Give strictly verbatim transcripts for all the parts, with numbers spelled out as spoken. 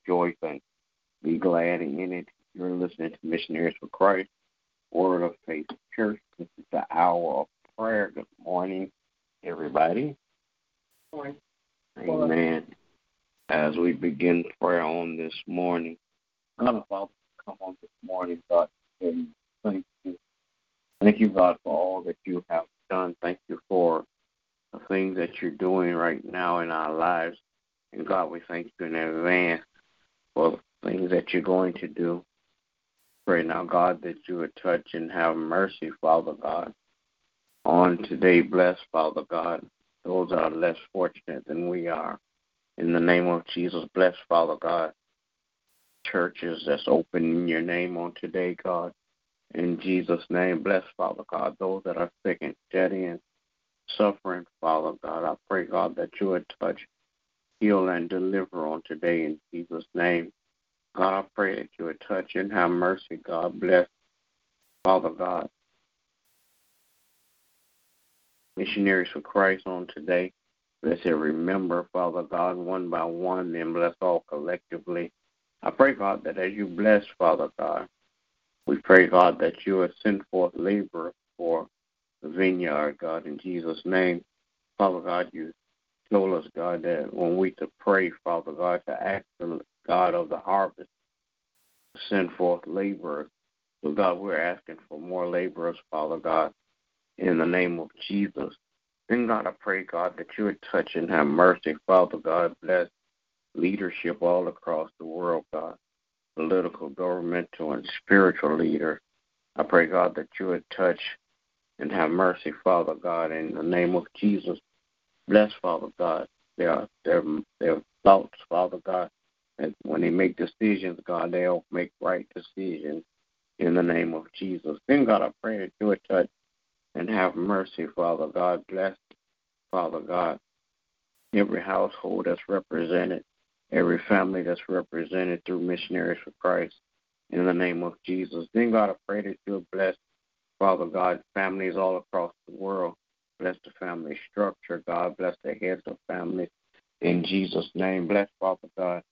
rejoice and be glad in it. You're listening to Missionaries for Christ, Word of Faith Church. This is the hour of prayer. Good morning, everybody. Good morning. Amen. As we begin prayer on this morning, God, Father, come on this morning, God, and thank you. Thank you, God, for all that you have done. Thank you for the things that you're doing right now in our lives. And, God, we thank you in advance for the things that you're going to do. Pray now, God, that you would touch and have mercy, Father God. On today, bless, Father God, those that are less fortunate than we are. In the name of Jesus, bless, Father God, churches that's open in your name on today, God. In Jesus' name, bless, Father God, those that are sick and dead and suffering, Father God. I pray, God, that you would touch, heal, and deliver on today in Jesus' name. God, I pray that you would touch and have mercy, God. Bless, Father God, Missionaries for Christ on today. Bless every member, Father God, one by one, then bless all collectively. I pray, God, that as you bless, Father God, we pray, God, that you would send forth labor for the vineyard, God, in Jesus' name. Father God, you told us, God, that when we to pray, Father God, to ask the God of the harvest, send forth laborers. So, God, we're asking for more laborers, Father God, in the name of Jesus. And, God, I pray, God, that you would touch and have mercy. Father God, bless leadership all across the world, God, political, governmental, and spiritual leaders. I pray, God, that you would touch and have mercy, Father God, in the name of Jesus. Bless, Father God, their, their, their thoughts, Father God, and when they make decisions, God, they'll make right decisions in the name of Jesus. Then, God, I pray that you would touch and have mercy, Father God. Bless, Father God, every household that's represented, every family that's represented through Missionaries for Christ in the name of Jesus. Then, God, I pray that you'll bless, Father God, families all across the world. Bless the family structure, God. Bless the heads of families in Jesus' name. Bless, Father God,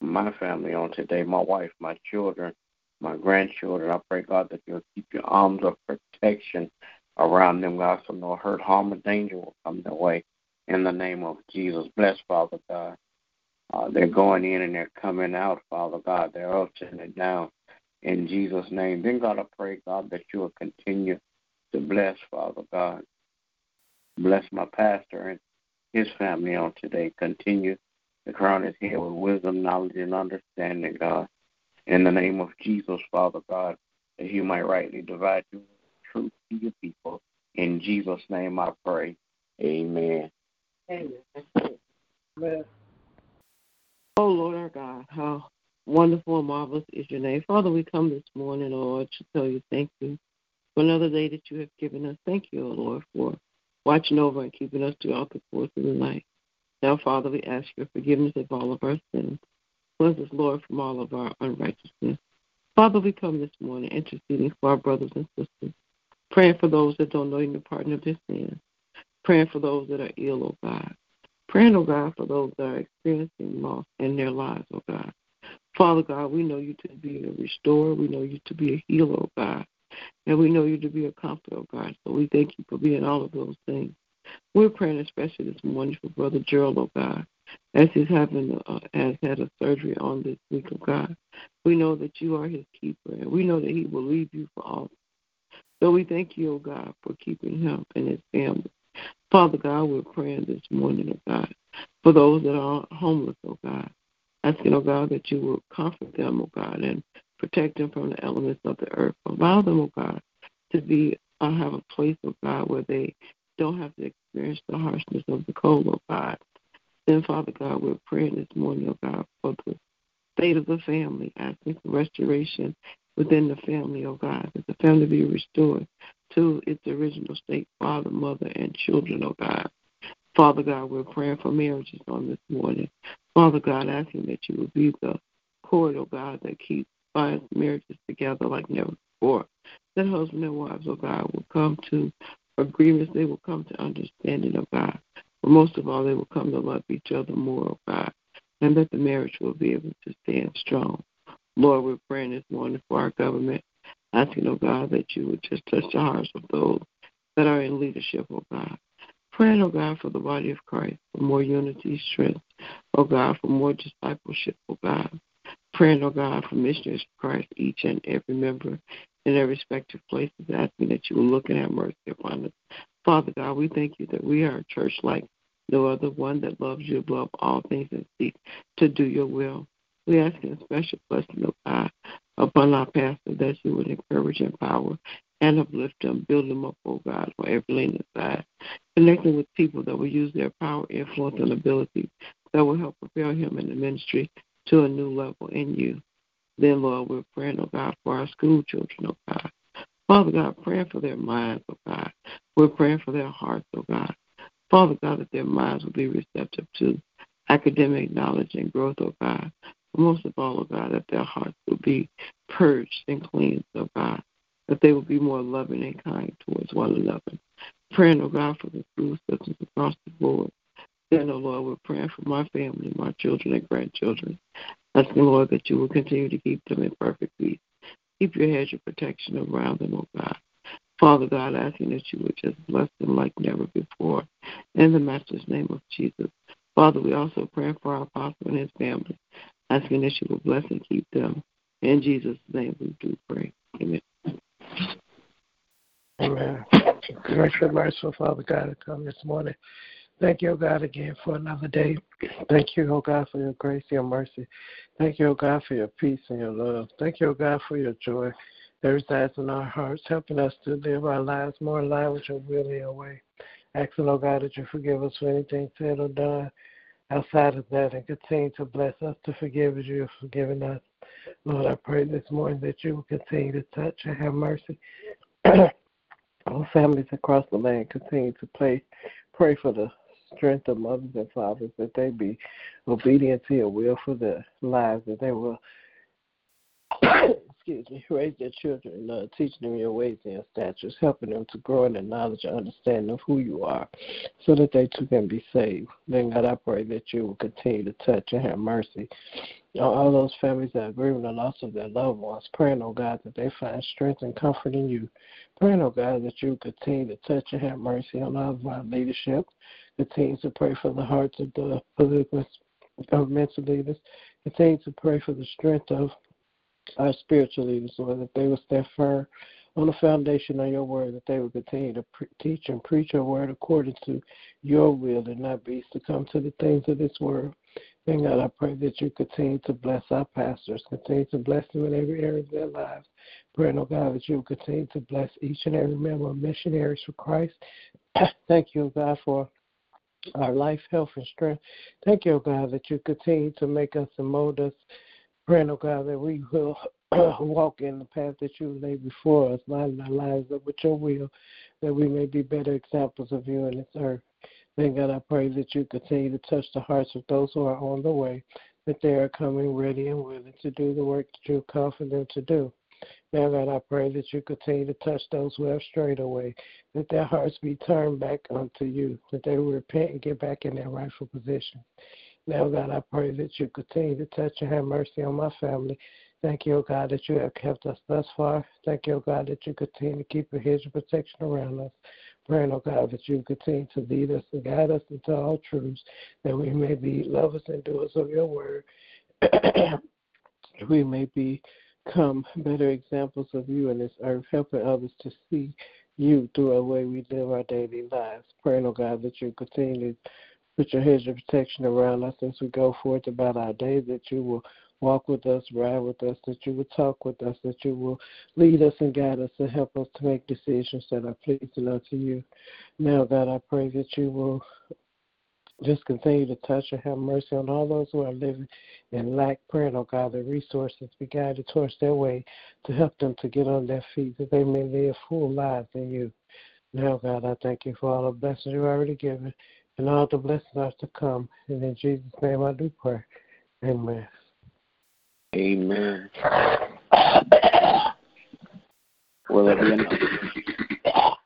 my family on today, my wife, my children, my grandchildren. I pray, God, that you'll keep your arms of protection around them, God, so no hurt, harm, or danger will come their way in the name of Jesus. Bless, Father God. Uh, they're going in and they're coming out, Father God. They're up and they're down in Jesus' name. Then, God, I pray, God, that you will continue to bless, Father God. Bless my pastor and his family on today. Continue to crown his head with wisdom, knowledge, and understanding, God. In the name of Jesus, Father God, that you might rightly divide your truth to your people. In Jesus' name I pray. Amen. Amen. Oh, Lord our God, how wonderful and marvelous is your name. Father, we come this morning, Lord, to tell you thank you for another day that you have given us. Thank you, O Lord, for watching over and keeping us throughout the course of the night. Now, Father, we ask your forgiveness of all of our sins. Cleanse us, Lord, from all of our unrighteousness. Father, we come this morning interceding for our brothers and sisters, praying for those that don't know you in the pardon of their sins, praying for those that are ill, O God, praying, O God, for those that are experiencing loss in their lives, O God. Father God, we know you to be a restorer. We know you to be a healer, O God, and we know you to be a comforter, O God. So we thank you for being all of those things. We're praying especially this morning for Brother Gerald, O God, as he's having, uh, as had a surgery on this week, O God. We know that you are his keeper, and we know that he will leave you for all. So we thank you, O God, for keeping him and his family. Father God, we're praying this morning, O God, for those that are homeless, O God, asking, O God, that you will comfort them, O God, and protect them from the elements of the earth. Allow them, O God, to be uh, have a place, O God, where they don't have to experience the harshness of the cold, O God. Then, Father God, we're praying this morning, O God, for the state of the family, asking for restoration within the family, O God, that the family be restored to its original state, father, mother, and children, O God. Father God, we're praying for marriages on this morning. Father God, asking that you would be the cord, O God, that keeps five marriages together like never before. That husband and wives, O God, will come to agreements. They will come to understanding, O God. But most of all, they will come to love each other more, O God. and that the marriage will be able to stand strong. Lord, we're praying this morning for our government, asking, oh God, that you would just touch the hearts of those that are in leadership, oh God. Praying, oh God, for the body of Christ, for more unity, strength, oh God, for more discipleship, oh God. Praying, oh God, for Missionaries for Christ, each and every member in their respective places, asking that you will look and have mercy upon us. Father God, we thank you that we are a church like no other one that loves you above all things and seeks to do your will. We ask a special blessing, oh God, upon our pastor, that you would encourage, empower, and uplift them, build them up, oh God, on every lane and side, connecting with people that will use their power, influence, and ability that will help propel him in the ministry to a new level in you. Then, Lord, we're praying, oh God, for our school children, oh God. Father God, praying for their minds, oh God. We're praying for their hearts, oh God. Father God, that their minds will be receptive to academic knowledge and growth, oh God. But most of all, oh God, that their hearts will be purged and cleansed, oh God. That they will be more loving and kind towards one another. Praying, oh God, for the school systems across the board. Then, oh Lord, we're praying for my family, my children and grandchildren. Asking, Lord, that you will continue to keep them in perfect peace. Keep your hedge of protection around them, oh God. Father God, asking that you would just bless them like never before. In the Master's name of Jesus. Father, we also pray for our apostle and his family. Asking that you will bless and keep them. In Jesus' name we do pray. Amen. Amen. Great merciful Father God, to come this morning. Thank you, O God, again for another day. Thank you, O God, for your grace, your mercy. Thank you, O God, for your peace and your love. Thank you, O God, for your joy that resides in our hearts, helping us to live our lives more in line with your will and your way. Asking, O God, that you forgive us for anything said or done outside of that, and continue to bless us to forgive as you have forgiven us. Lord, I pray this morning that you will continue to touch and have mercy on families across the land. Continue to pray, pray for the strength of mothers and fathers, that they be obedient to your will for their lives, that they will, excuse me, raise their children, Lord, teaching them your ways and your statutes, helping them to grow in the knowledge and understanding of who you are, so that they too can be saved. Then, God, I pray that you will continue to touch and have mercy on all those families that are grieving the loss of their loved ones, praying, oh God, that they find strength and comfort in you. Praying, oh God, that you continue to touch and have mercy on all of our leadership. Continue to pray for the hearts of the political governmental leaders. Continue to pray for the strength of our spiritual leaders, Lord, that they will stand firm on the foundation of your word, that they will continue to pre- teach and preach your word according to your will and not be succumb to the things of this world. Thank God, I pray that you continue to bless our pastors, continue to bless them in every area of their lives. Praying, oh God, that you will continue to bless each and every member of Missionaries for Christ. Thank you, God, for our life, health, and strength. Thank you, oh God, that you continue to make us and mold us. Praying, oh God, that we will walk in the path that you lay before us, lining our lives up with your will, that we may be better examples of you on this earth. Thank God, I pray that you continue to touch the hearts of those who are on the way, that they are coming ready and willing to do the work that you call for them to do. Now, God, I pray that you continue to touch those who have strayed away, that their hearts be turned back unto you, that they will repent and get back in their rightful position. Now, God, I pray that you continue to touch and have mercy on my family. Thank you, O God, that you have kept us thus far. Thank you, O God, that you continue to keep a hedge of protection around us. Praying, O God, that you continue to lead us and guide us into all truths, that we may be lovers and doers of your word. We may be Come, better examples of you in this earth, helping others to see you through the way we live our daily lives. Praying, oh God, that you continue to put your hedge of protection around us as we go forth about our day, that you will walk with us, ride with us, that you will talk with us, that you will lead us and guide us and help us to make decisions that are pleasing unto you. Now, God, I pray that you will just continue to touch and have mercy on all those who are living in lack. Praying, oh God, the resources be guided towards their way to help them to get on their feet, that they may live full lives in you. Now, God, I thank you for all the blessings you've already given and all the blessings are to come. And in Jesus' name I do pray. Amen. Amen. Will it be enough?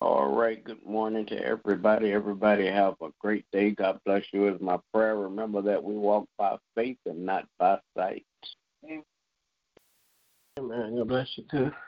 All right. right, good morning to everybody. Everybody have a great day. God bless you is my prayer. Remember that we walk by faith and not by sight. Amen. God bless you too.